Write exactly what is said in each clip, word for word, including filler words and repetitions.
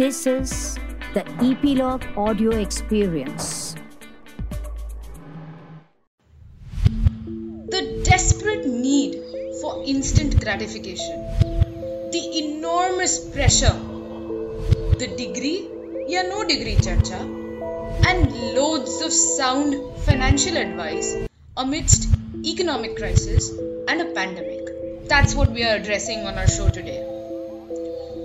This is the Epilogue Audio Experience. The desperate need for instant gratification, the enormous pressure, the degree ya no degree charcha, and loads of sound financial advice amidst economic crisis and a pandemic. That's what we are addressing on our show today.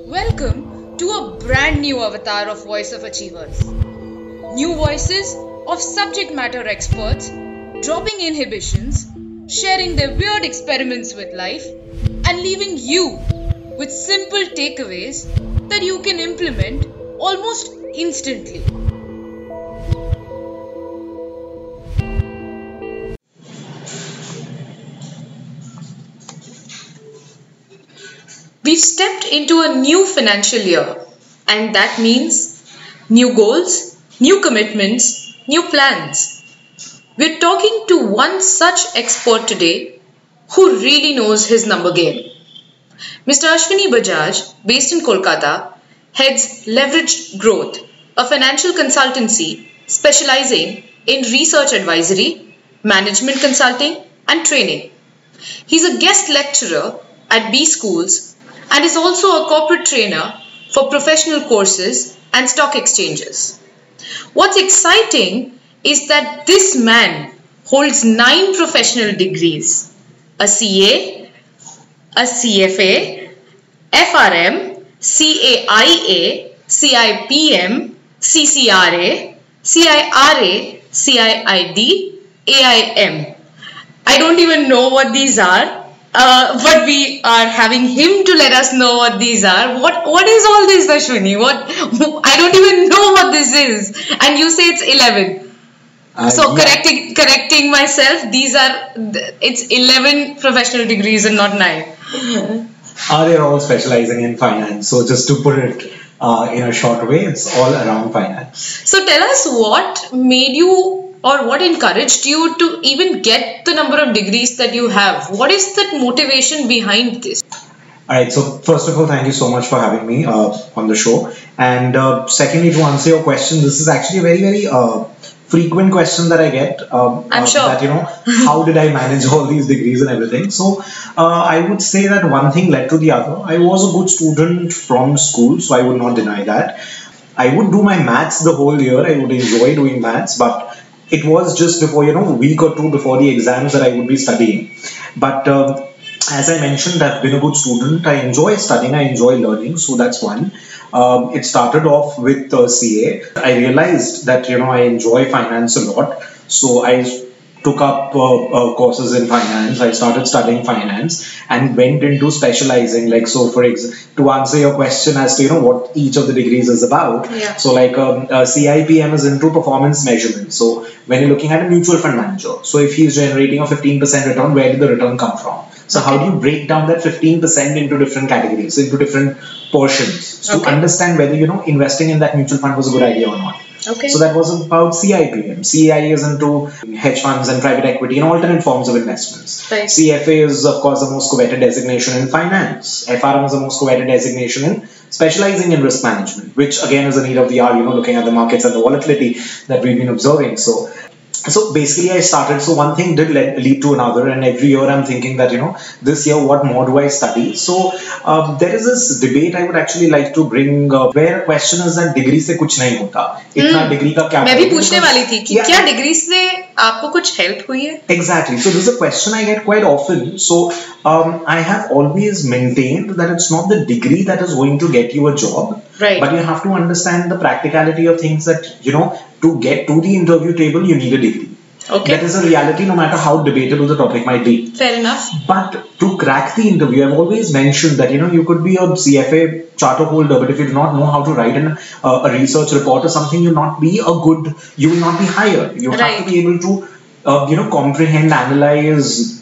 Welcome to a brand new avatar of Voice of Achievers. New voices of subject matter experts, dropping inhibitions, sharing their weird experiments with life, and leaving you with simple takeaways that you can implement almost instantly. We've stepped into a new financial year, and that means new goals, new commitments, new plans. We're talking to one such expert today who really knows his number game. Mister Ashwini Bajaj, based in Kolkata, heads Leveraged Growth, a financial consultancy specializing in research advisory, management consulting, and training. He's a guest lecturer at B schools and is also a corporate trainer for professional courses and stock exchanges. What's exciting is that this man holds nine professional degrees, a C A, a C F A, F R M, C A I A, C I P M, C C R A, C I R A, C I I D, A I M. I don't even know what these are. Uh, but we are having him to let us know what these are. What What is all this, Ashwini? What I don't even know what this is. And you say it's eleven. Uh, so yeah. correcting correcting myself, these are it's eleven professional degrees and not nine. Are they all specializing in finance? So just to put it uh, in a short way, it's all around finance. So tell us what made you, or what encouraged you to even get the number of degrees that you have? What is that motivation behind this? Alright, so first of all, thank you so much for having me uh, on the show. And uh, secondly, to answer your question, this is actually a very, very uh, frequent question that I get. Um, I'm uh, sure. That, you know, how did I manage all these degrees and everything? So uh, I would say that one thing led to the other. I was a good student from school, so I would not deny that. I would do my maths the whole year. I would enjoy doing maths, but it was just before, you know, a week or two before the exams that I would be studying. But uh, as I mentioned, I've been a good student. I enjoy studying. I enjoy learning. So that's one. Um, it started off with uh, C A. I realized that, you know, I enjoy finance a lot. So I took up uh, uh, courses in finance. I started studying finance and went into specializing. Like, so for example, to answer your question as to, you know, what each of the degrees is about. Yeah. So like um, uh, C I P M is into performance measurement. So when you're looking at a mutual fund manager, so if he's generating a fifteen percent return, where did the return come from? So okay. How do you break down that fifteen percent into different categories, into different portions, so okay. to understand whether, you know, investing in that mutual fund was a good idea or not. Okay. So that was about C I P M. C I I is into hedge funds and private equity and alternate forms of investments. Right. C F A is, of course, the most coveted designation in finance. F R M is the most coveted designation in specializing in risk management, which again is a need of the hour, you know, looking at the markets and the volatility that we've been observing. So so basically I started, so one thing did lead, lead to another, and every year I'm thinking that, you know, this year what more do I study? So uh, there is this debate I would actually like to bring uh, where question is that degree se kuch nahi hota. Itna degree ka kya? Main bhi puchne wali thi ki kya degree se aapko kuch help hui hai? Exactly. So this is a question I get quite often. So um, I have always maintained that it's not the degree that is going to get you a job. Right. But you have to understand the practicality of things that, you know, to get to the interview table, you need a degree. Okay. That is a reality, no matter how debatable the topic might be. Fair enough. But to crack the interview, I've always mentioned that, you know, you could be a C F A charter holder, but if you do not know how to write an, uh, a research report or something, you'll not be a good, you will not be hired. You right. have to be able to, uh, you know, comprehend, analyze,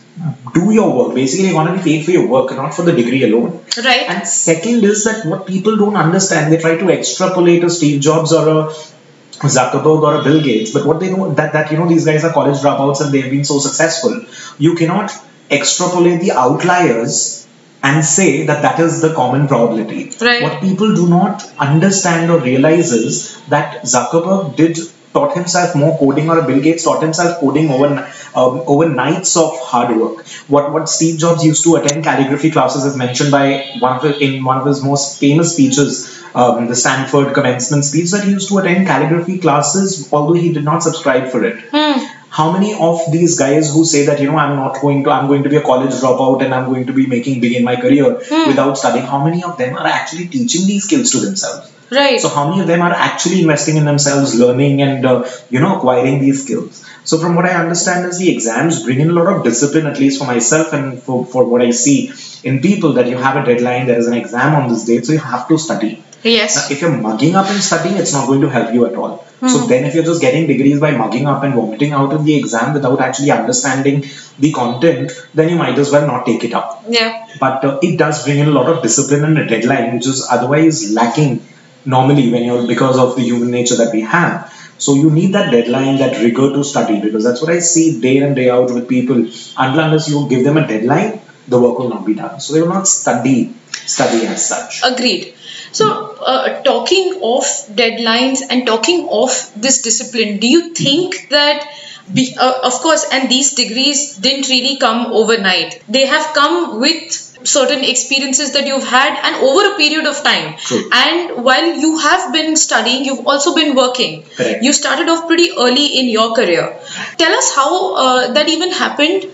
do your work. Basically, you want to be paid for your work, not for the degree alone. Right. And second is that what people don't understand, they try to extrapolate a Steve Jobs or a Zuckerberg or a Bill Gates, but what they know that, that, you know, these guys are college dropouts and they've been so successful. You cannot extrapolate the outliers and say that that is the common probability. Right. What people do not understand or realize is that Zuckerberg did taught himself more coding, or Bill Gates taught himself coding over um, over nights of hard work. What what Steve Jobs used to attend calligraphy classes is mentioned by one of the, in one of his most famous speeches, um, the Stanford commencement speech, that he used to attend calligraphy classes, although he did not subscribe for it. Hmm. How many of these guys who say that, you know, I'm not going to, I'm going to be a college dropout and I'm going to be making big in my career hmm. without studying, how many of them are actually teaching these skills to themselves? Right. So how many of them are actually investing in themselves, learning and, uh, you know, acquiring these skills? So from what I understand is the exams bring in a lot of discipline, at least for myself and for, for what I see in people, that you have a deadline, there is an exam on this date, so you have to study. Yes. Now, if you're mugging up and studying, it's not going to help you at all. Mm. So then if you're just getting degrees by mugging up and vomiting out of the exam without actually understanding the content, then you might as well not take it up. Yeah. But uh, it does bring in a lot of discipline and a deadline, which is otherwise lacking normally when you're, because of the human nature that we have. So you need that deadline, that rigor to study, because that's what I see day in and day out with people. Until unless you give them a deadline, the work will not be done. So they will not study, study as such. Agreed. So uh, talking of deadlines and talking of this discipline, do you think that, be, uh, of course, and these degrees didn't really come overnight. They have come with certain experiences that you've had and over a period of time. True. And while you have been studying, you've also been working. Correct. You started off pretty early in your career. Tell us how uh, that even happened.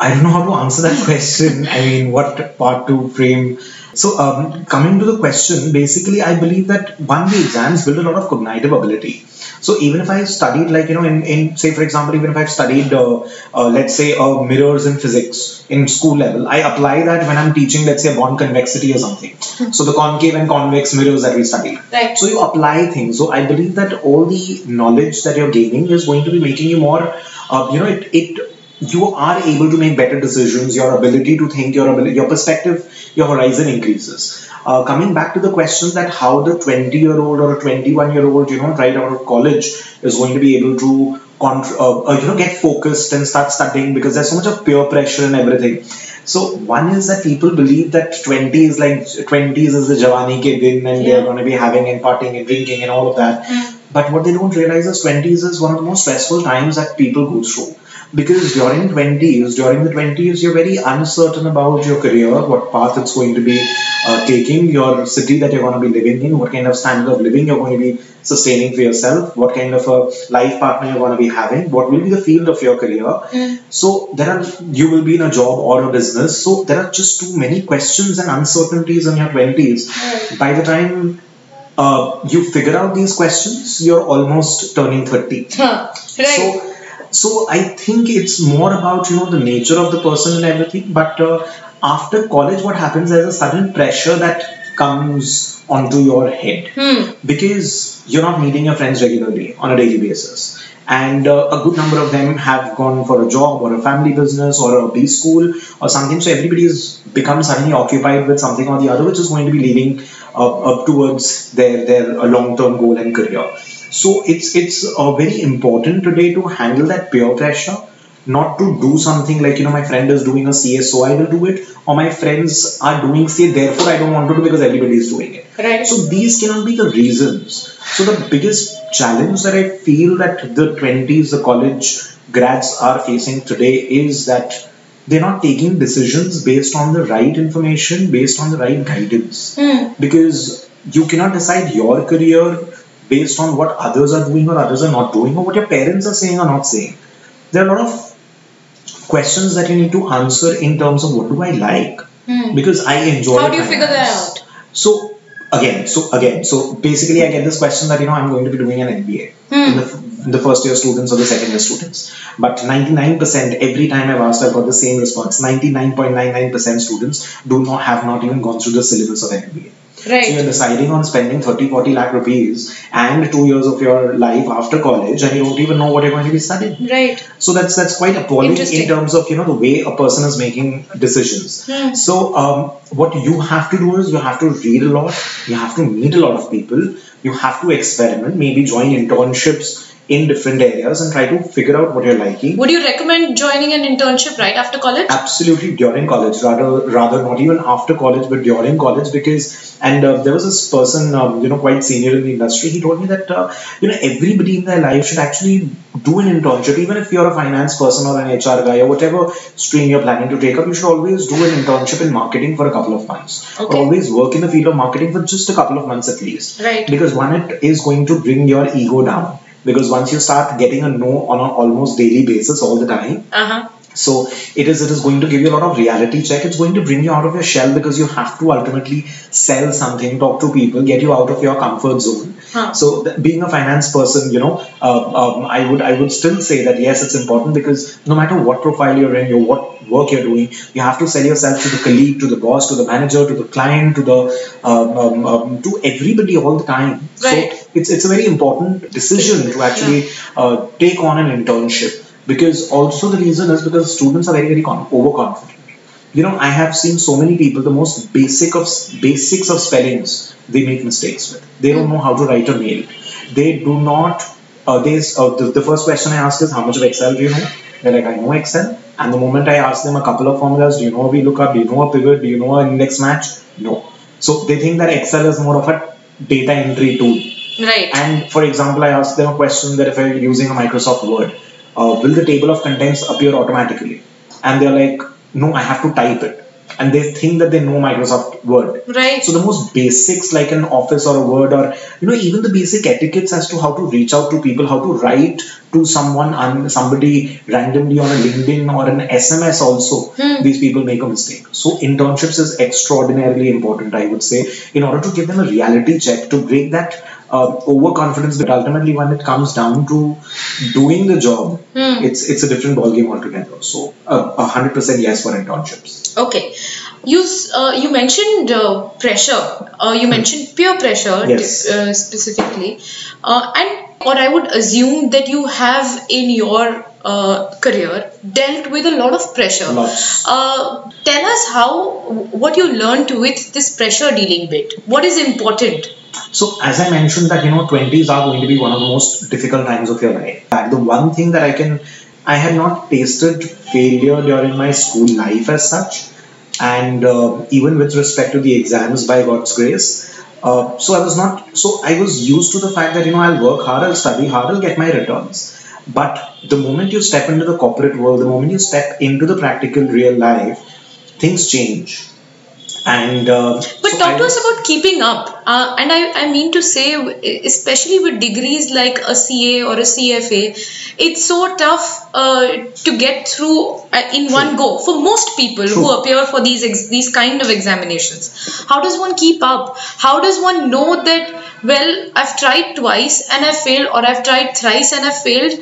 I don't know how to answer that question. I mean, what part to frame. So um, coming to the question, basically, I believe that one, the exams build a lot of cognitive ability. So even if I studied, like, you know, in, in say, for example, even if I've studied, uh, uh, let's say, uh, mirrors in physics in school level, I apply that when I'm teaching, let's say, bond convexity or something. So the concave and convex mirrors that we study. Right. So you apply things. So I believe that all the knowledge that you're gaining is going to be making you more, uh, you know, it, it you are able to make better decisions, your ability to think, your ability, your perspective, your horizon increases. Uh, coming back to the question that how the twenty-year-old or a twenty-one-year-old, you know, right out of college is going to be able to, contr- uh, uh, you know, get focused and start studying, because there's so much of peer pressure and everything. So one is that people believe that twenty is like, twenties is the Jawani ke din, and yeah. they're going to be having and partying and drinking and all of that. Yeah. But what they don't realize is twenties is one of the most stressful times that people go through. Because during twenties, during the twenties, you're very uncertain about your career, what path it's going to be uh, taking, your city that you're going to be living in, what kind of standard of living you're going to be sustaining for yourself, what kind of a life partner you're going to be having, what will be the field of your career. Mm. So there are, you will be in a job or a business. So there are just too many questions and uncertainties in your twenties. Mm. By the time uh, you figure out these questions, you're almost turning thirty. Huh. Right. So, So I think it's more about, you know, the nature of the person and everything. But uh, after college, what happens, there's a sudden pressure that comes onto your head. Hmm. Because you're not meeting your friends regularly on a daily basis. And uh, a good number of them have gone for a job or a family business or a B school or something. So everybody has become suddenly occupied with something or the other, which is going to be leading up, up towards their, their long-term goal and career. So it's it's uh, very important today to handle that peer pressure, not to do something like, you know, my friend is doing a C A, so I will do it, or my friends are doing C A, therefore I don't want to do, because everybody is doing it. Right. So these cannot be the reasons. So the biggest challenge that I feel that the twenties, the college grads are facing today is that they're not taking decisions based on the right information, based on the right guidance. Mm. Because you cannot decide your career based on what others are doing or others are not doing, or what your parents are saying or not saying. There are a lot of questions that you need to answer in terms of what do I like? Hmm. Because I enjoy. How do you figure that out? So again, so again, so basically I get this question that, you know, I'm going to be doing an M B A hmm. in, the, in the first year students or the second year students. But ninety-nine percent every time I've asked, I've got the same response. ninety-nine point nine nine percent students do not have not even gone through the syllabus of an M B A. Right. So you're deciding on spending thirty, forty lakh rupees and two years of your life after college, and you don't even know what you're going to be studying. Right. So that's that's quite appalling in terms of, you know, the way a person is making decisions. Hmm. So um, what you have to do is you have to read a lot, you have to meet a lot of people, you have to experiment, maybe join internships, in different areas and try to figure out what you're liking. Would you recommend joining an internship right after college? Absolutely, during college, rather rather not even after college, but during college, because and uh, there was this person, um, you know, quite senior in the industry. He told me that uh, you know everybody in their life should actually do an internship, even if you're a finance person or an H R guy or whatever stream you're planning to take up. You should always do an internship in marketing for a couple of months, okay. Or always work in the field of marketing for just a couple of months at least, right? Because one, it is going to bring your ego down. Because once you start getting a no on an almost daily basis all the time, uh-huh. so it is it is going to give you a lot of reality check. It's going to bring you out of your shell because you have to ultimately sell something, talk to people, get you out of your comfort zone. Huh. So th- being a finance person, you know, uh, um, I would I would still say that yes, it's important because no matter what profile you're in, your what work you're doing, you have to sell yourself to the colleague, to the boss, to the manager, to the client, to the um, um, um, to everybody all the time. Right. So it's it's a very important decision to actually yeah. uh, take on an internship. Because also the reason is because students are very, very con- overconfident. You know, I have seen so many people, the most basic of basics of spellings, they make mistakes with. They don't know how to write a mail. They do not, uh, they, uh, the, the first question I ask is, how much of Excel do you know? They're like, I know Excel. And the moment I ask them a couple of formulas, do you know a VLOOKUP? Do you know a pivot? Do you know an index match? No. So they think that Excel is more of a data entry tool. Right. And for example, I ask them a question that if I'm using a Microsoft Word, Uh, will the table of contents appear automatically? And they're like, no, I have to type it. And they think that they know Microsoft Word. Right. So the most basics like an Office or a Word or, you know, even the basic etiquettes as to how to reach out to people, how to write to someone, un- somebody randomly on a LinkedIn or an S M S also, hmm. these people make a mistake. So internships is extraordinarily important, I would say, in order to give them a reality check, to break that Uh, overconfidence, but ultimately when it comes down to doing the job, hmm. it's it's a different ballgame altogether. So uh, one hundred percent yes for internships. Okay. You uh, you mentioned uh, pressure, uh, you mentioned peer pressure yes. uh, specifically uh, and or I would assume that you have in your uh, career dealt with a lot of pressure. Lots. Uh, tell us how what you learned with this pressure dealing bit. What is important? So as I mentioned that, you know, twenties are going to be one of the most difficult times of your life. The one thing that I can, I had not tasted failure during my school life as such. And uh, even with respect to the exams, by God's grace. Uh, so I was not, so I was used to the fact that, you know, I'll work hard, I'll study hard, I'll get my returns. But the moment you step into the corporate world, the moment you step into the practical real life, things change. And, uh, but so talk I, to us about keeping up uh, and I, I mean to say, especially with degrees like a C A or a C F A, it's so tough uh, to get through in true. one go for most people true. who appear for these ex- these kind of examinations. How does one keep up? How does one know that, well, I've tried twice and I failed, or I've tried thrice and I failed,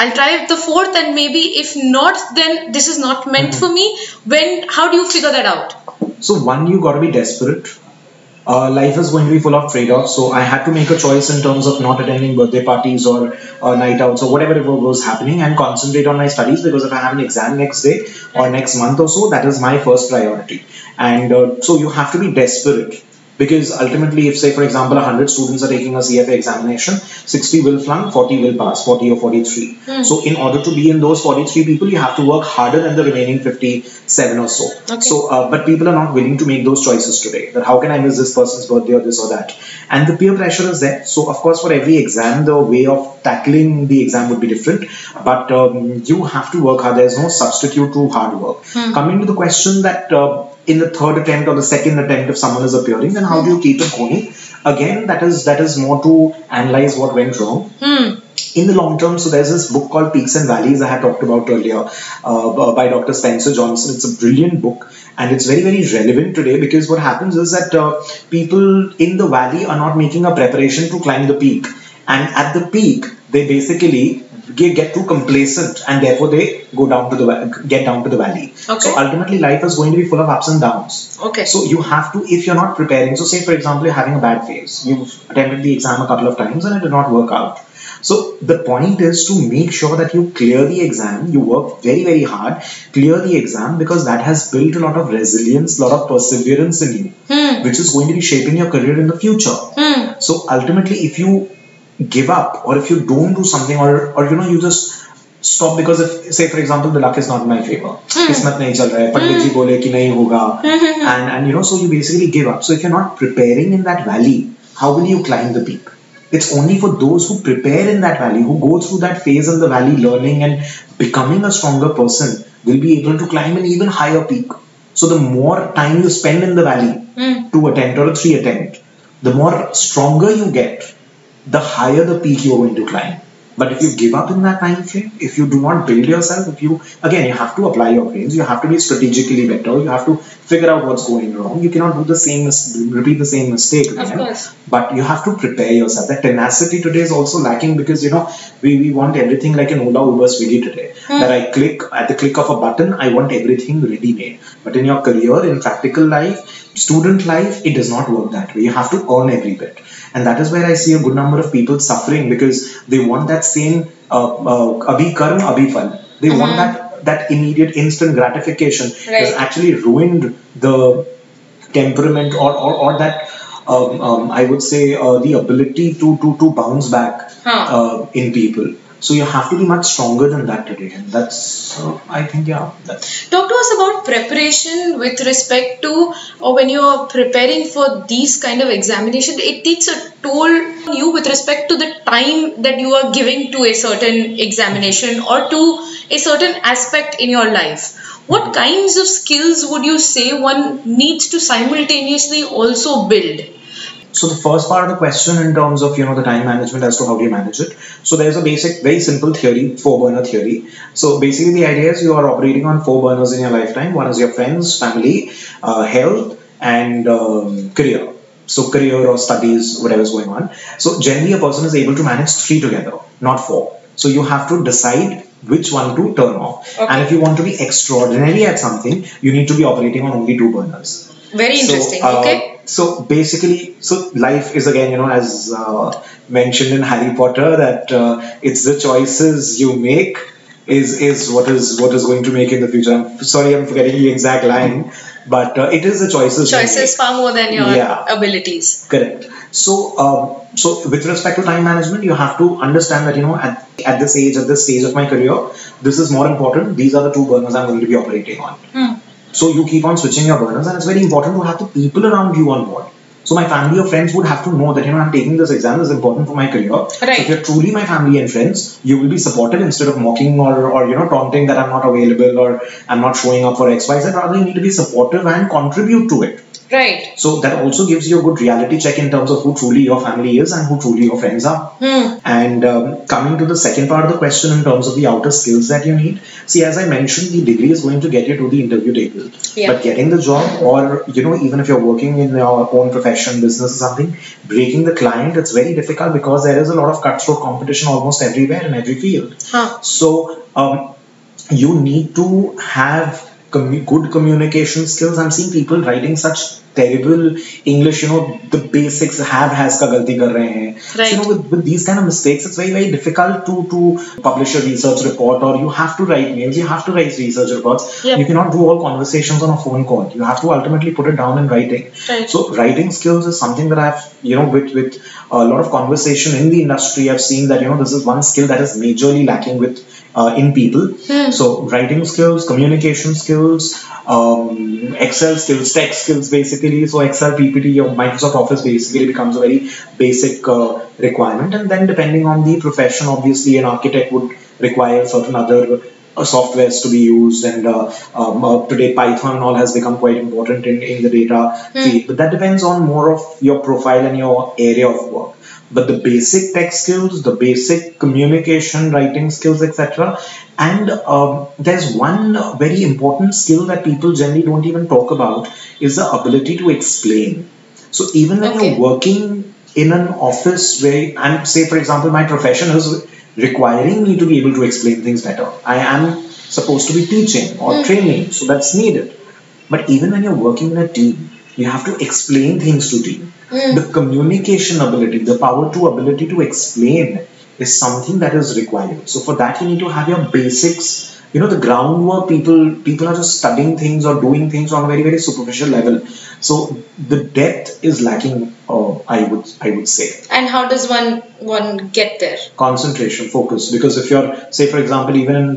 I'll try the fourth and maybe if not, then this is not meant mm-hmm. for me. When, how do you figure that out? So one, you got to be desperate. Uh, life is going to be full of trade-offs. So I had to make a choice in terms of not attending birthday parties or uh, night outs or whatever was happening and concentrate on my studies, because if I have an exam next day or next month or so, that is my first priority. And uh, so you have to be desperate. Because ultimately, if say, for example, one hundred students are taking a C F A examination, sixty will flunk, forty will pass, forty or forty-three. Hmm. So in order to be in those forty-three people, you have to work harder than the remaining fifty-seven or so. Okay. So, uh, but people are not willing to make those choices today. That how can I miss this person's birthday or this or that? And the peer pressure is there. So of course, for every exam, the way of tackling the exam would be different. But um, you have to work hard. There's no substitute to hard work. Hmm. Coming to the question that... Uh, in the third attempt or the second attempt if someone is appearing, then how do you keep it going? Again, that is that is more to analyze what went wrong. Hmm. In the long term, so there's this book called Peaks and Valleys I had talked about earlier uh, by Doctor Spencer Johnson. It's a brilliant book and it's very, very relevant today, because what happens is that uh, people in the valley are not making a preparation to climb the peak. And at the peak, they basically... get too complacent and therefore they go down to the get down to the valley. Okay. So ultimately life is going to be full of ups and downs. Okay. So you have to, if you're not preparing, so say for example you're having a bad phase, you've attempted the exam a couple of times and it did not work out. So the point is to make sure that you clear the exam, you work very, very hard, clear the exam, because that has built a lot of resilience, a lot of perseverance in you, hmm. which is going to be shaping your career in the future. Hmm. So ultimately if you give up, or if you don't do something, or, or you know, you just stop because if, say for example, the luck is not in my favor, kismat nahi chal raha hai, pandit ji bole ki nahi hoga, and and you know, so you basically give up. So if you're not preparing in that valley, how will you climb the peak? It's only for those who prepare in that valley, who go through that phase in the valley, learning and becoming a stronger person, will be able to climb an even higher peak. So the more time you spend in the valley, mm. two attempt or a three attempt, the more stronger you get, the higher the peak you're going to climb. But if you give up in that time frame, if you do not build yourself, if you, again, you have to apply your brains, you have to be strategically better, you have to figure out what's going wrong. You cannot do the same, repeat the same mistake again. Of course. But you have to prepare yourself. That tenacity today is also lacking because, you know, we, we want everything like an Ola, Uber, Swiggy today. Hmm. That I click, at the click of a button, I want everything ready-made. But in your career, in practical life, student life, it does not work that way. You have to earn every bit. And that is where I see a good number of people suffering because they want that same uh, uh, abhi karm, abhi fal. They mm-hmm. want that, that immediate instant gratification. Right. It's actually ruined the temperament or, or, or that, um, um, I would say, uh, the ability to, to, to bounce back huh. uh, in people. So you have to be much stronger than that today. And that's, uh, I think, yeah. That's. Talk to us about preparation with respect to, or when you're preparing for these kind of examinations, it takes a toll on you with respect to the time that you are giving to a certain examination or to a certain aspect in your life. What kinds of skills would you say one needs to simultaneously also build? So the first part of the question in terms of, you know, the time management as to how do you manage it. So there's a basic, very simple theory, four burner theory. So basically the idea is you are operating on four burners in your lifetime. One is your friends, family, uh, health, and um, career. So career or studies, whatever is going on. So generally a person is able to manage three together, not four. So you have to decide which one to turn off. Okay. And if you want to be extraordinary at something, you need to be operating on only two burners. Very interesting. So, uh, okay. So basically, so life is again, you know, as uh, mentioned in Harry Potter, that uh, it's the choices you make is is what is what is going to make in the future. I'm sorry, I'm forgetting the exact line, but uh, it is the choices. Choices far more than your yeah. abilities. Correct. So, um, so with respect to time management, you have to understand that, you know, at at this age, at this stage of my career, this is more important. These are the two burners I'm going to be operating on. Hmm. So you keep on switching your burners, and it's very important to have the people around you on board. So my family or friends would have to know that, you know, I'm taking this exam, this is important for my career. Right. So if you're truly my family and friends, you will be supported instead of mocking or, or, you know, taunting that I'm not available or I'm not showing up for X, Y, Z. Rather, you need to be supportive and contribute to it. Right. So that also gives you a good reality check in terms of who truly your family is and who truly your friends are. Hmm. And um, coming to the second part of the question in terms of the outer skills that you need. See, as I mentioned, the degree is going to get you to the interview table. Yeah. But getting the job or, you know, even if you're working in your own profession, business or something, breaking the client, it's very difficult because there is a lot of cutthroat competition almost everywhere in every field. Huh. So um, you need to have commu- good communication skills. I'm seeing people writing such terrible English, you know, the basics, have, has ka galti kar rahe hain. Right. So, you know, with, with these kind of mistakes, it's very, very difficult to, to publish a research report, or you have to write mails, you have to write research reports. Yep. You cannot do all conversations on a phone call. You have to ultimately put it down in writing. Right. So, writing skills is something that I've, you know, with, with a lot of conversation in the industry, I've seen that, you know, this is one skill that is majorly lacking with Uh, in people. Hmm. So writing skills, communication skills, um, Excel skills, tech skills basically. So Excel, P P T or Microsoft Office basically becomes a very basic uh, requirement, and then depending on the profession, obviously an architect would require certain other uh, softwares to be used, and uh, um, uh, today Python all has become quite important in, in the data hmm. field, but that depends on more of your profile and your area of work. But the basic tech skills, the basic communication, writing skills, et cetera. And um, there's one very important skill that people generally don't even talk about is the ability to explain. So even when okay. you're working in an office where, and say for example, my profession is requiring me to be able to explain things better. I am supposed to be teaching or mm. training, so that's needed. But even when you're working in a team, you have to explain things to team. Mm. The communication ability, the power to ability to explain is something that is required. So for that, you need to have your basics you know, the groundwork, people people are just studying things or doing things on a very, very superficial level. So the depth is lacking, uh, I would I would say. And how does one one get there? Concentration, focus. Because if you're, say for example, even in,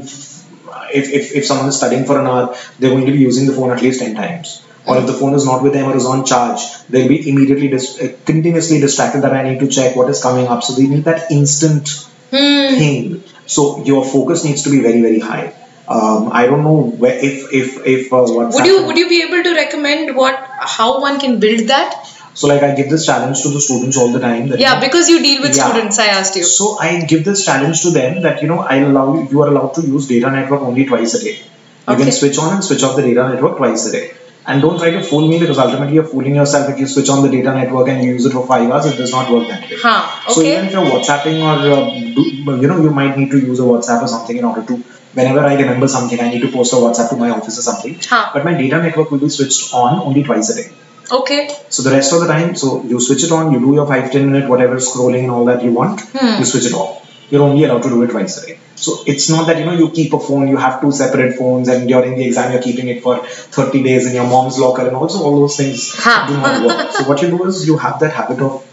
if, if, if someone is studying for an hour, they're going to be using the phone at least ten times. Or if the phone is not with them or is on charge, they'll be immediately, dis- continuously distracted that I need to check what is coming up. So they need that instant hmm. thing. So your focus needs to be very, very high. Um, I don't know where, if if if uh, what would you happened. Would you be able to recommend what how one can build that? So like I give this challenge to the students all the time. That, yeah, you know, because you deal with yeah. students, I asked you. So I give this challenge to them that, you know, I allow you, you are allowed to use data network only twice a day. You okay. can switch on and switch off the data network twice a day. And don't try to fool me, because ultimately you're fooling yourself. If you switch on the data network and you use it for five hours, it does not work that way. Huh, okay. So even if you're WhatsApping or, uh, do, you know, you might need to use a WhatsApp or something in order to, whenever I remember something, I need to post a WhatsApp to my office or something. Huh. But my data network will be switched on only twice a day. Okay. So the rest of the time, so you switch it on, you do your five, ten minute, whatever scrolling and all that you want, hmm. you switch it off. You're only allowed to do it twice a day. So it's not that, you know, you keep a phone, you have two separate phones, and during the exam you're keeping it for thirty days in your mom's locker, and also all those things huh. do not work. So what you do is you have that habit of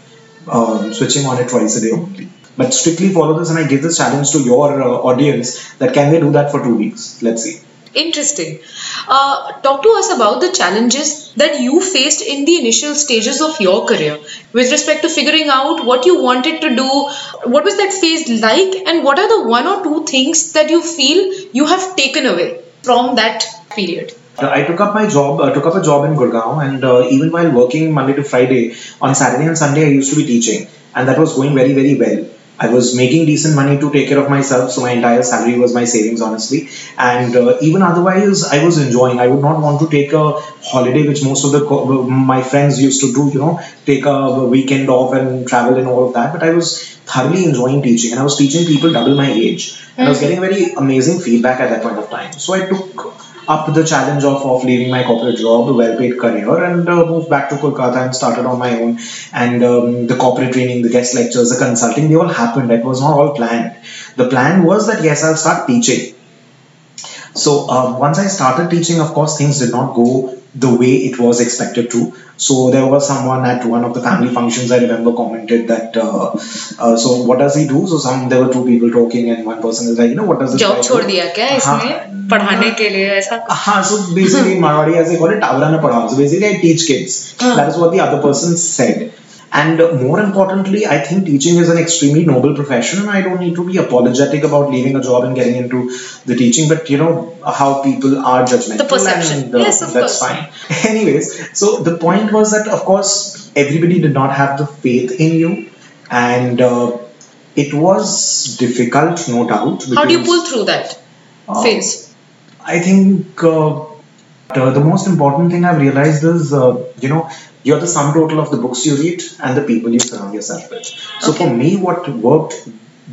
um, switching on it twice a day only. But strictly follow this, and I give this challenge to your uh, audience that can they do that for two weeks? Let's see. Interesting. Uh, talk to us about the challenges that you faced in the initial stages of your career with respect to figuring out what you wanted to do. What was that phase like, and what are the one or two things that you feel you have taken away from that period? I took up my job, uh, took up a job in Gurgaon, and uh, even while working Monday to Friday, on Saturday and Sunday I used to be teaching, and that was going very, very well. I was making decent money to take care of myself, so my entire salary was my savings, honestly. And uh, even otherwise, I was enjoying. I would not want to take a holiday, which most of the co- my friends used to do, you know, take a weekend off and travel and all of that. But I was thoroughly enjoying teaching, and I was teaching people double my age. And I was getting very amazing feedback at that point of time. So I took up the challenge of, of leaving my corporate job, a well-paid career, and uh, moved back to Kolkata and started on my own. And um, the corporate training, the guest lectures, the consulting, they all happened. That was not all planned. The plan was that, yes, I'll start teaching. So uh, once I started teaching, of course, things did not go the way it was expected to. So there was someone at one of the family functions, I remember, commented that, uh, uh, so what does he do? So some there were two people talking, and one person is like, you know, what does this job chhod diya kya isme? पढ़ाने के लिए ऐसा हाँ so basically in Marwari as they call it tawra na padhao, so basically I teach kids, that is what the other person said. And more importantly, I think teaching is an extremely noble profession, and I don't need to be apologetic about leaving a job and getting into the teaching, but you know how people are judgmental. The perception. And, uh, yes, of that's course. Fine. Anyways, so the point was that, of course, everybody did not have the faith in you, and uh, it was difficult, no doubt. How do you pull through that phase? Uh, I think uh, the most important thing I've realized is, uh, you know, you're the sum total of the books you read and the people you surround yourself with. So okay. for me, what worked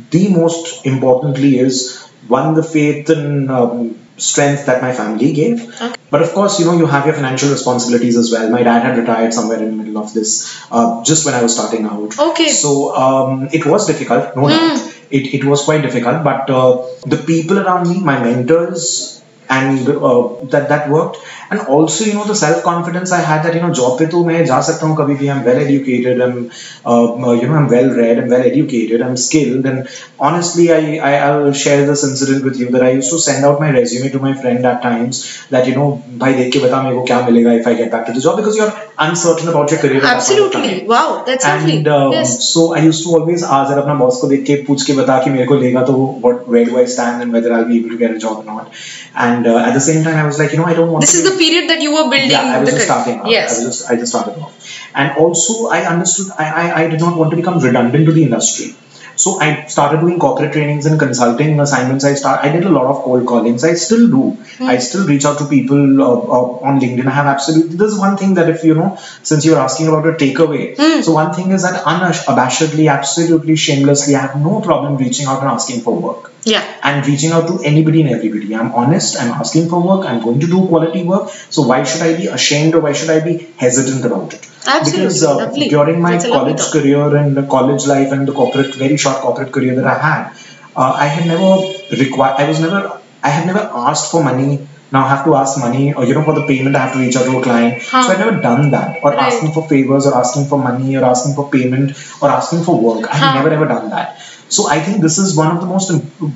the most importantly is, one, the faith and um, strength that my family gave. Okay. But of course, you know, you have your financial responsibilities as well. My dad had retired somewhere in the middle of this, uh, just when I was starting out. Okay. So um, it was difficult, no doubt. Mm. It, it was quite difficult, but uh, the people around me, my mentors, and uh, that that worked. And also, you know, the self-confidence I had that, you know, job pe to main ja sakta hun kabhi bhi. I'm well-educated, I'm, uh, you know, I'm well-read, I'm well-educated, I'm skilled. And honestly, I, I, I'll share this incident with you that I used to send out my resume to my friend at times that, you know, bhai dekh ke bata mereko kya milega if I get back to the job, because you're uncertain about your career. Absolutely. Wow, that's lovely. And um, yes. So I used to always ask that apna boss ko dekh ke pooch ke bata ki mereko lega to what, where do I stand and whether I'll be able to get a job or not. And And uh, at the same time, I was like, you know, I don't want this to... This is the period that you were building. Yeah, I was the just starting off. Yes. I, was just, I just started off. And also, I understood, I, I, I did not want to become redundant to the industry. So I started doing corporate trainings and consulting assignments. I start. I did a lot of cold callings. I still do. Mm. I still reach out to people uh, uh, on LinkedIn. I have absolutely... There's one thing that if, you know, since you're asking about a takeaway. Mm. So one thing is that unabashedly, absolutely shamelessly, I have no problem reaching out and asking for work. Yeah. And reaching out to anybody and everybody. I'm honest. I'm asking for work. I'm going to do quality work. So why should I be ashamed, or why should I be hesitant about it? Absolutely. Because uh, during my college career and the college life and the corporate, very short corporate career that I had, uh, I had never required, I was never I have never asked for money. Now I have to ask money, or you know, for the payment I have to reach out to a client. Huh. So I've never done that, or right. asking for favors, or asking for money, or asking for payment, or asking for work. I've huh. never ever done that. So I think this is one of the most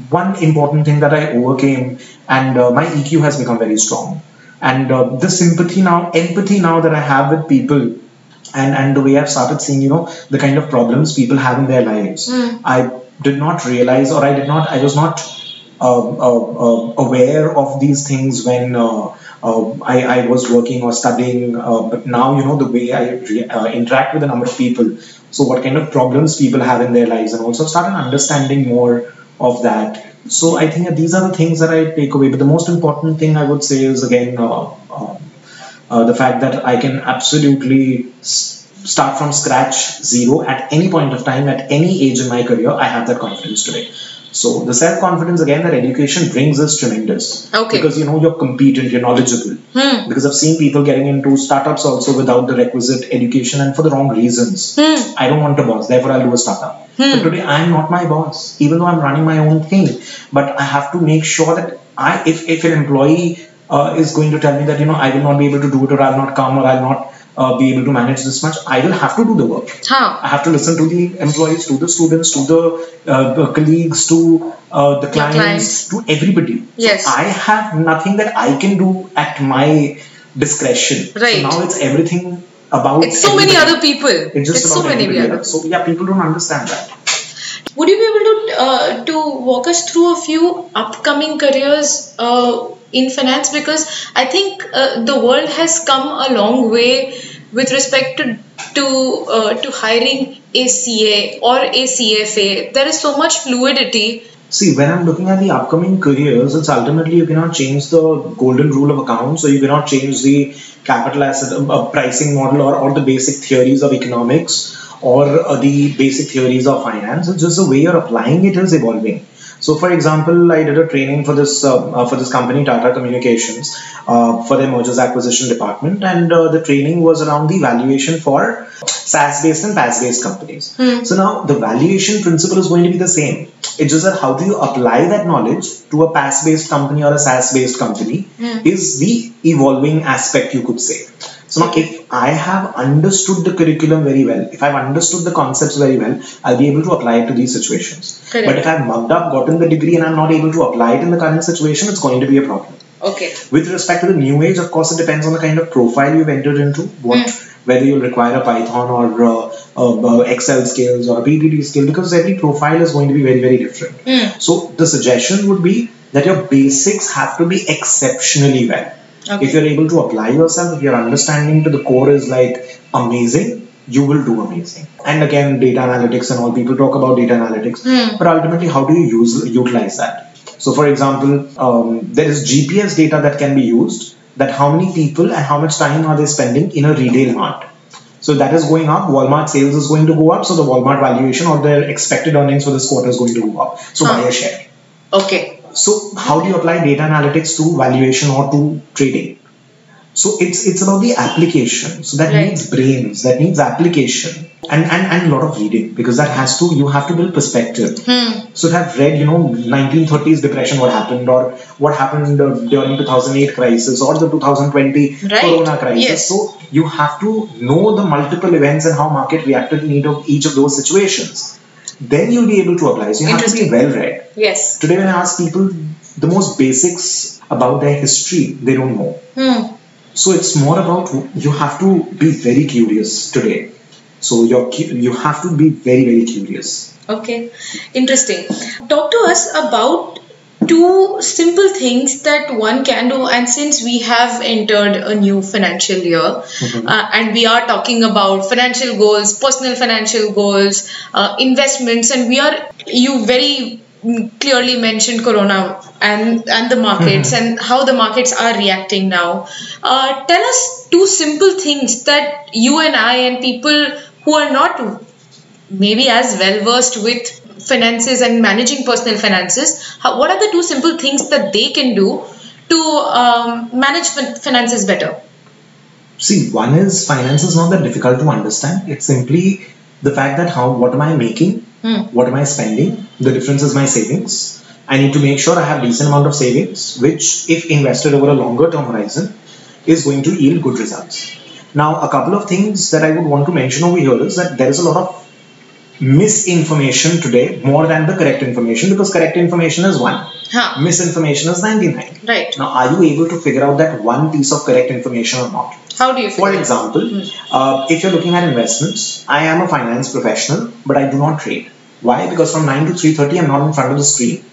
one important thing that I overcame, and uh, my E Q has become very strong. And uh, the sympathy now, empathy now that I have with people. And, and the way I've started seeing, you know, the kind of problems people have in their lives. Mm. I did not realize, or I did not, I was not uh, uh, uh, aware of these things when uh, uh, I, I was working or studying. Uh, but now, you know, the way I re- uh, interact with a number of people, so what kind of problems people have in their lives, and also started understanding more of that. So I think that these are the things that I take away. But the most important thing I would say is, again, uh, uh, Uh, the fact that I can absolutely s- start from scratch, zero, at any point of time, at any age in my career. I have that confidence today. So the self-confidence, again, that education brings is tremendous. Okay. Because, you know, you're competent, you're knowledgeable. Hmm. Because I've seen people getting into startups also without the requisite education and for the wrong reasons. Hmm. I don't want a boss, therefore I'll do a startup. Hmm. But today I'm not my boss, even though I'm running my own thing. But I have to make sure that I, if, if an employee Uh, is going to tell me that, you know, I will not be able to do it, or I'll not come, or I'll not uh, be able to manage this much, I will have to do the work. Huh. I have to listen to the employees, to the students, to the, uh, the colleagues, to uh, the clients, clients, to everybody. Yes. So I have nothing that I can do at my discretion. Right. So now it's everything about... It's so everybody. many other people. It's just it's about so many other people. So yeah, people don't understand that. Would you be able to uh, to walk us through a few upcoming careers uh, in finance? Because I think uh, the world has come a long way with respect to to uh, to hiring a C A or a C F A. There is so much fluidity. See, when I'm looking at the upcoming careers, it's ultimately you cannot change the golden rule of accounts, so you cannot change the capital asset uh, pricing model or, or the basic theories of economics, or uh, the basic theories of finance. It's just the way you're applying it is evolving. So, for example, I did a training for this uh, uh, for this company, Tata Communications, uh, for their mergers acquisition department, and uh, the training was around the valuation for SaaS-based and PaaS-based companies. Mm. So now the valuation principle is going to be the same. It's just that how do you apply that knowledge to a PaaS-based company or a SaaS-based company mm. is the evolving aspect, you could say. So now if I have understood the curriculum very well, if I've understood the concepts very well, I'll be able to apply it to these situations. Correct. But if I've mugged up, gotten the degree, and I'm not able to apply it in the current situation, it's going to be a problem. Okay. With respect to the new age, of course, it depends on the kind of profile you've entered into, what, mm. whether you'll require a Python or uh, uh, Excel skills or B D D skill, because every profile is going to be very, very different. Mm. So the suggestion would be that your basics have to be exceptionally well. Okay. If you're able to apply yourself, if your understanding to the core is like amazing, you will do amazing. And again, data analytics and all, people talk about data analytics, mm. but ultimately, how do you use utilize that? So, for example, um, there is G P S data that can be used, that how many people and how much time are they spending in a retail mart. So that is going up, Walmart sales is going to go up, so the Walmart valuation or their expected earnings for this quarter is going to go up. So huh. buy a share. Okay. So how do you apply data analytics to valuation or to trading? So it's it's about the application. So that right. needs brains, that needs application and, and, and a lot of reading, because that has to, you have to build perspective. Hmm. So to have read, you know, nineteen thirties depression, what happened, or what happened during two thousand eight crisis or the two thousand twenty right. corona crisis. Yes. So you have to know the multiple events and how market reacted in each of, each of those situations. Then you'll be able to apply. So you have to be well read. Yes. Today when I ask people the most basics about their history, they don't know. Hmm. So it's more about, you have to be very curious today. So you're you have to be very, very curious. Okay. Interesting. Talk to us about two simple things that one can do, and since we have entered a new financial year mm-hmm. uh, and we are talking about financial goals, personal financial goals, uh, investments, and we are, you very clearly mentioned corona and, and the markets mm-hmm. and how the markets are reacting now. Uh, tell us two simple things that you and I and people who are not maybe as well versed with finances and managing personal finances, how, what are the two simple things that they can do to um, manage fin- finances better? See, one is, finance is not that difficult to understand. It's simply the fact that how, what am I making, hmm. what am I spending, the difference is my savings, I need to make sure I have decent amount of savings, which if invested over a longer term horizon is going to yield good results. Now, a couple of things that I would want to mention over here is that there is a lot of misinformation today more than the correct information, because correct information is one, huh. misinformation is ninety-nine. Right. Now, are you able to figure out that one piece of correct information or not? How do you figure For example, mm-hmm. uh, if you're looking at investments, I am a finance professional, but I do not trade. Why? Because from nine to three thirty, I'm not in front of the screen.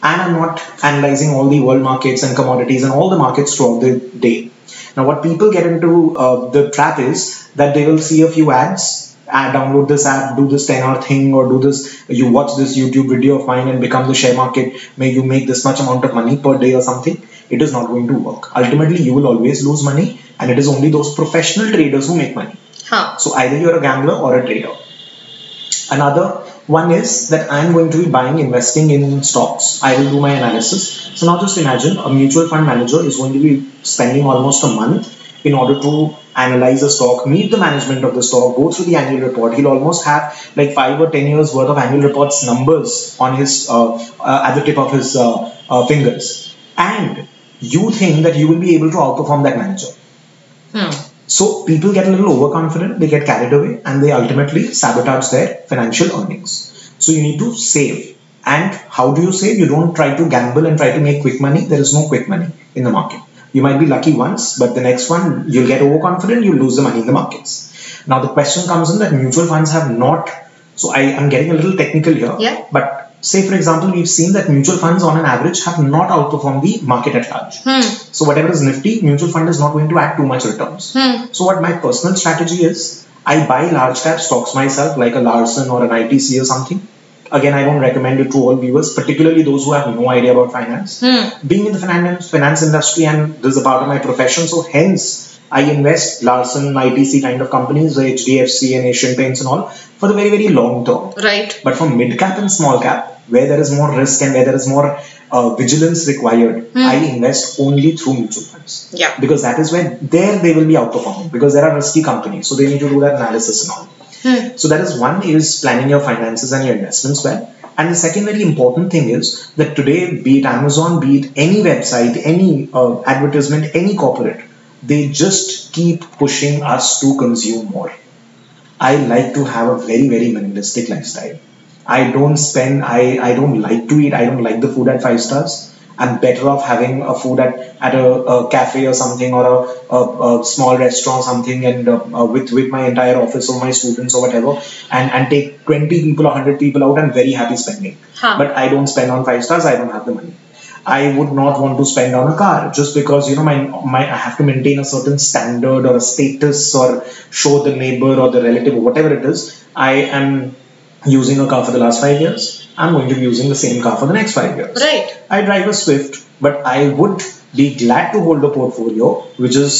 And I'm not analyzing all the world markets and commodities and all the markets throughout the day. Now, what people get into uh, the trap is that they will see a few ads, uh, download this app, do this ten hour thing, or do this, you watch this YouTube video of mine and become the share market, may you make this much amount of money per day or something. It is not going to work. Ultimately, you will always lose money, and it is only those professional traders who make money. Huh. So either you're a gambler or a trader. Another one is that I'm going to be buying, investing in stocks. I will do my analysis. So now just imagine a mutual fund manager is going to be spending almost a month in order to analyze a stock, meet the management of the stock, go through the annual report. He'll almost have like five or ten years worth of annual reports numbers on his uh, uh, at the tip of his uh, uh, fingers. And you think that you will be able to outperform that manager. Hmm. So people get a little overconfident, they get carried away, and they ultimately sabotage their financial earnings. So you need to save. And how do you save? You don't try to gamble and try to make quick money. There is no quick money in the market. You might be lucky once, but the next one, you'll get overconfident, you'll lose the money in the markets. Now the question comes in that mutual funds have not, so I am getting a little technical here, yeah. but say for example, we've seen that mutual funds on an average have not outperformed the market at large. Hmm. So whatever is nifty, mutual fund is not going to add too much returns. Hmm. So what my personal strategy is, I buy large cap stocks myself, like a Larsen or an I T C or something. Again, I don't recommend it to all viewers, particularly those who have no idea about finance. Hmm. Being in the finance, finance industry, and this is a part of my profession, so hence I invest Larsen, I T C kind of companies, the H D F C and Asian Paints and all, for the very, very long term. Right. But for mid cap and small cap, where there is more risk and where there is more Uh, vigilance required, hmm. I invest only through mutual funds. Yeah. Because that is where there they will be outperforming, because there are risky companies, so they need to do that analysis and all. Hmm. So that is one, is planning your finances and your investments well. And the second very important thing is that today, be it Amazon, be it any website, any uh, advertisement, any corporate, they just keep pushing us to consume more. I like to have a very, very minimalistic lifestyle. I don't spend, I, I don't like to eat, I don't like the food at five stars. I'm better off having a food at, at a, a cafe or something, or a, a, a small restaurant or something, and uh, uh, with, with my entire office or my students or whatever, and, and take twenty people or one hundred people out. I'm very happy spending. Huh. But I don't spend on five stars, I don't have the money. I would not want to spend on a car just because, you know, my, my I have to maintain a certain standard or a status or show the neighbor or the relative or whatever it is. I am using a car for the last five years, I'm going to be using the same car for the next five years. Right. I drive a Swift, but I would be glad to hold a portfolio which is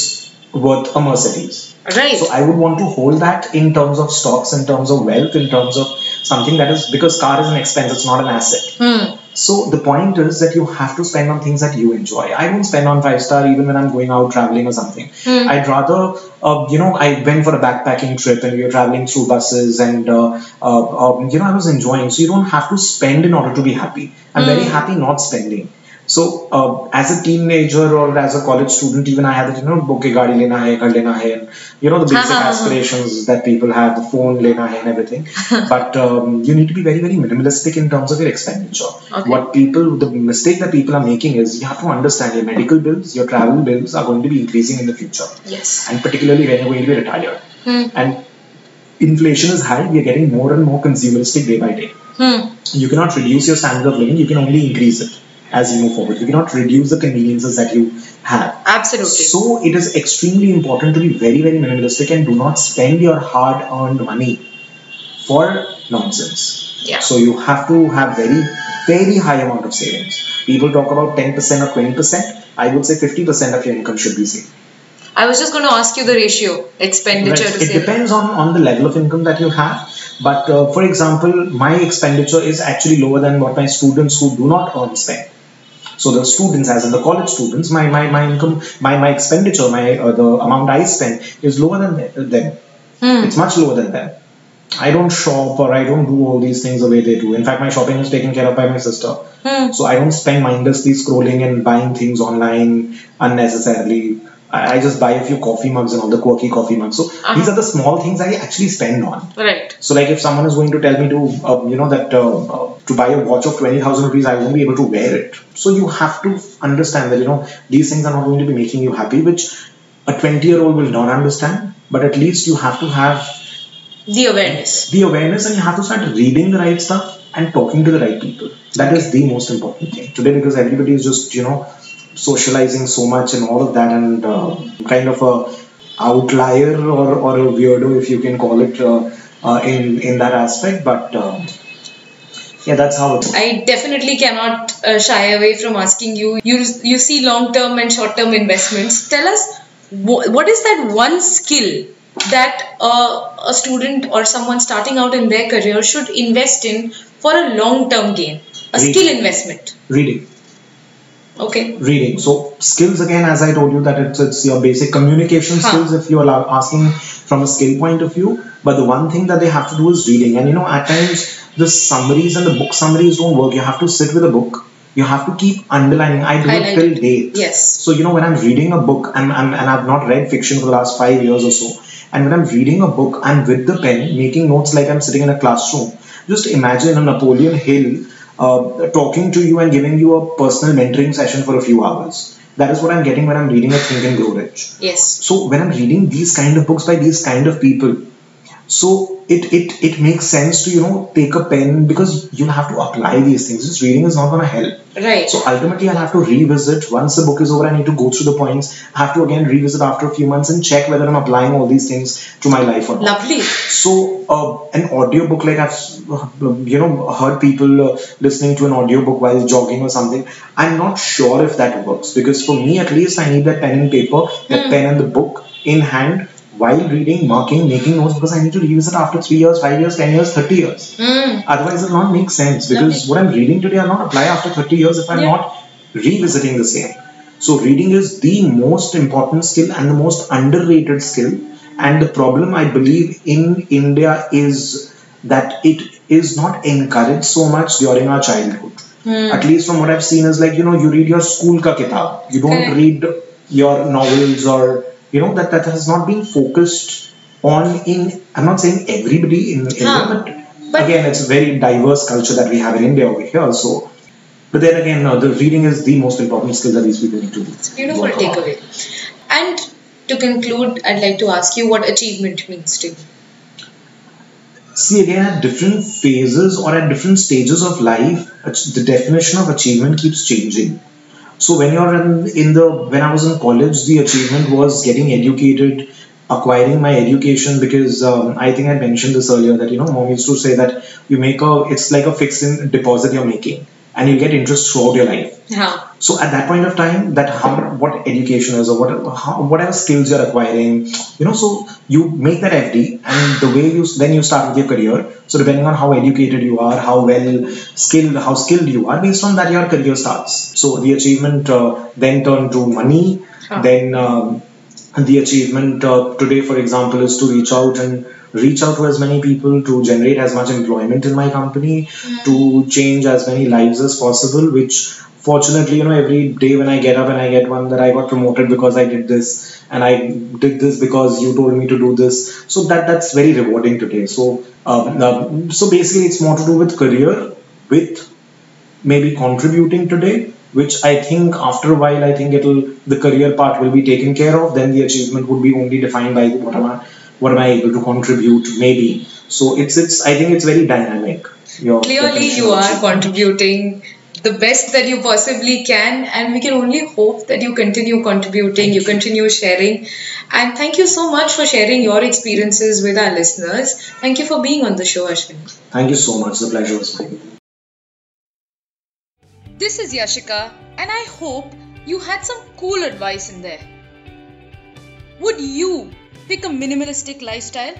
worth a Mercedes. Right. So I would want to hold that in terms of stocks, in terms of wealth, in terms of something that is, because car is an expense, it's not an asset. Hmm. So the point is that you have to spend on things that you enjoy. I don't spend on five star even when I'm going out traveling or something. Mm. I'd rather, uh, you know, I went for a backpacking trip and we were traveling through buses and, uh, uh, um, you know, I was enjoying. So you don't have to spend in order to be happy. I'm mm. very happy not spending. So uh, as a teenager or as a college student, even I had that, you know, okay, gadi lena hai, kar lena hai, and you know, the basic aspirations that people have, the phone lena hai and everything. But um, you need to be very, very minimalistic in terms of your expenditure. Okay. What people, the mistake that people are making is, you have to understand your medical bills, your travel bills are going to be increasing in the future. Yes. And particularly when you're going to be retired. Hmm. And inflation is high, we're getting more and more consumeristic day by day. Hmm. You cannot reduce your standard of living, you can only increase it as you move forward. You cannot reduce the conveniences that you have. Absolutely. So it is extremely important to be very, very minimalistic and do not spend your hard-earned money for nonsense. Yeah. So you have to have very, very high amount of savings. People talk about ten percent or twenty percent. I would say fifty percent of your income should be saved. I was just going to ask you the ratio, expenditure right. to savings. It depends on, on the level of income that you have. But uh, for example, my expenditure is actually lower than what my students who do not earn spend. So the students, as in the college students, my my, my income, my, my expenditure, my uh, the amount I spend is lower than them. Hmm. It's much lower than them. I don't shop or I don't do all these things the way they do. In fact, my shopping is taken care of by my sister. Hmm. So I don't spend mindlessly scrolling and buying things online unnecessarily. I just buy a few coffee mugs and all the quirky coffee mugs. So uh-huh. these are the small things I actually spend on. Right. So like if someone is going to tell me to, uh, you know, that uh, uh, to buy a watch of twenty thousand rupees, I won't be able to wear it. So you have to understand that, you know, these things are not going to be making you happy, which a twenty-year-old will not understand. But at least you have to have the awareness. The awareness, and you have to start reading the right stuff and talking to the right people. That is the most important thing today, because everybody is just, you know, socializing so much and all of that, and uh, kind of a outlier or, or a weirdo, if you can call it, uh, uh, in, in that aspect. But uh, yeah, that's how it is. I definitely cannot uh, shy away from asking you. You, you see long-term and short-term investments. Tell us, what is that one skill that uh, a student or someone starting out in their career should invest in for a long-term gain? A Reading. Skill investment. Reading. Okay. Reading. So skills, again, as I told you, that it's, it's your basic communication huh. skills if you're asking from a skill point of view. But the one thing that they have to do is reading. And you know, at times the summaries and the book summaries don't work. You have to sit with a book. You have to keep underlining. I do it till date. Yes. So you know, when I'm reading a book, and, and, and I've not read fiction for the last five years or so, and when I'm reading a book, I'm with the pen, making notes like I'm sitting in a classroom. Just imagine a Napoleon Hill Uh, talking to you and giving you a personal mentoring session for a few hours. That is what I'm getting when I'm reading a Think and Grow Rich. Yes. So when I'm reading these kind of books by these kind of people, so it it it makes sense to, you know, take a pen, because you have to apply these things. Just reading is not going to help. Right. So ultimately, I'll have to revisit. Once the book is over, I need to go through the points. I have to again revisit after a few months and check whether I'm applying all these things to my life or not. Lovely. So uh, an audiobook, like I've, you know, heard people uh, listening to an audiobook while jogging or something. I'm not sure if that works, because for me, at least, I need that pen and paper, that mm. pen and the book in hand, while reading, marking, making notes, because I need to revisit after three years, five years, ten years, thirty years. Mm. Otherwise, it will not make sense, because okay. what I'm reading today, I'll not apply after thirty years if I'm yeah. not revisiting the same. So reading is the most important skill and the most underrated skill. And the problem, I believe, in India is that it is not encouraged so much during our childhood. Mm. At least from what I've seen is like, you know, you read your school ka kitab. You don't okay. read your novels or... You know, that, that has not been focused on in, I'm not saying everybody in India, huh. but, but again, it's a very diverse culture that we have in India over here. So, but then again, no, the reading is the most important skill that these people need to do. It's a beautiful takeaway. And to conclude, I'd like to ask you what achievement means to you. See, again, at different phases or at different stages of life, the definition of achievement keeps changing. So when you're in, in the, when I was in college, the achievement was getting educated, acquiring my education, because um, I think I mentioned this earlier that, you know, mom used to say that you make a, it's like a fixed in deposit you're making and you get interest throughout your life. Yeah. So at that point of time, that how, what education is or what, how, whatever skills you're acquiring, you know, so you make that F D, and the way you, then you start with your career. So depending on how educated you are, how well skilled, how skilled you are, based on that your career starts. So the achievement uh, then turned to money. Huh. Then um, the achievement uh, today, for example, is to reach out and reach out to as many people, to generate as much employment in my company, mm. to change as many lives as possible, which fortunately, you know, every day when I get up and I get one that I got promoted because I did this, and I did this because you told me to do this. So that that's very rewarding today. So um, um, so basically it's more to do with career, with maybe contributing today, which I think after a while, I think it'll the career part will be taken care of. Then the achievement would be only defined by what am I, what am I able to contribute, maybe. So it's it's I think it's very dynamic. Your Clearly you are contributing the best that you possibly can, and we can only hope that you continue contributing, you continue sharing. And thank you so much for sharing your experiences with our listeners. Thank you for being on the show, Ashwini. Thank you so much. The pleasure was mine. This is Yashika, and I hope you had some cool advice in there. Would you pick a minimalistic lifestyle?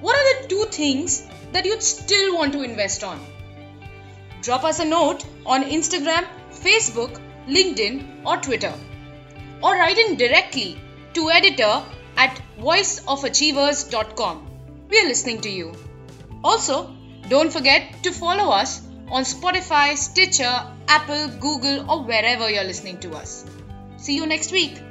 What are the two things that you'd still want to invest on? Drop us a note on Instagram, Facebook, LinkedIn or Twitter. Or write in directly to editor at voice of achievers dot com. we are listening to you. Also, don't forget to follow us on Spotify, Stitcher, Apple, Google, or wherever you're listening to us. See you next week.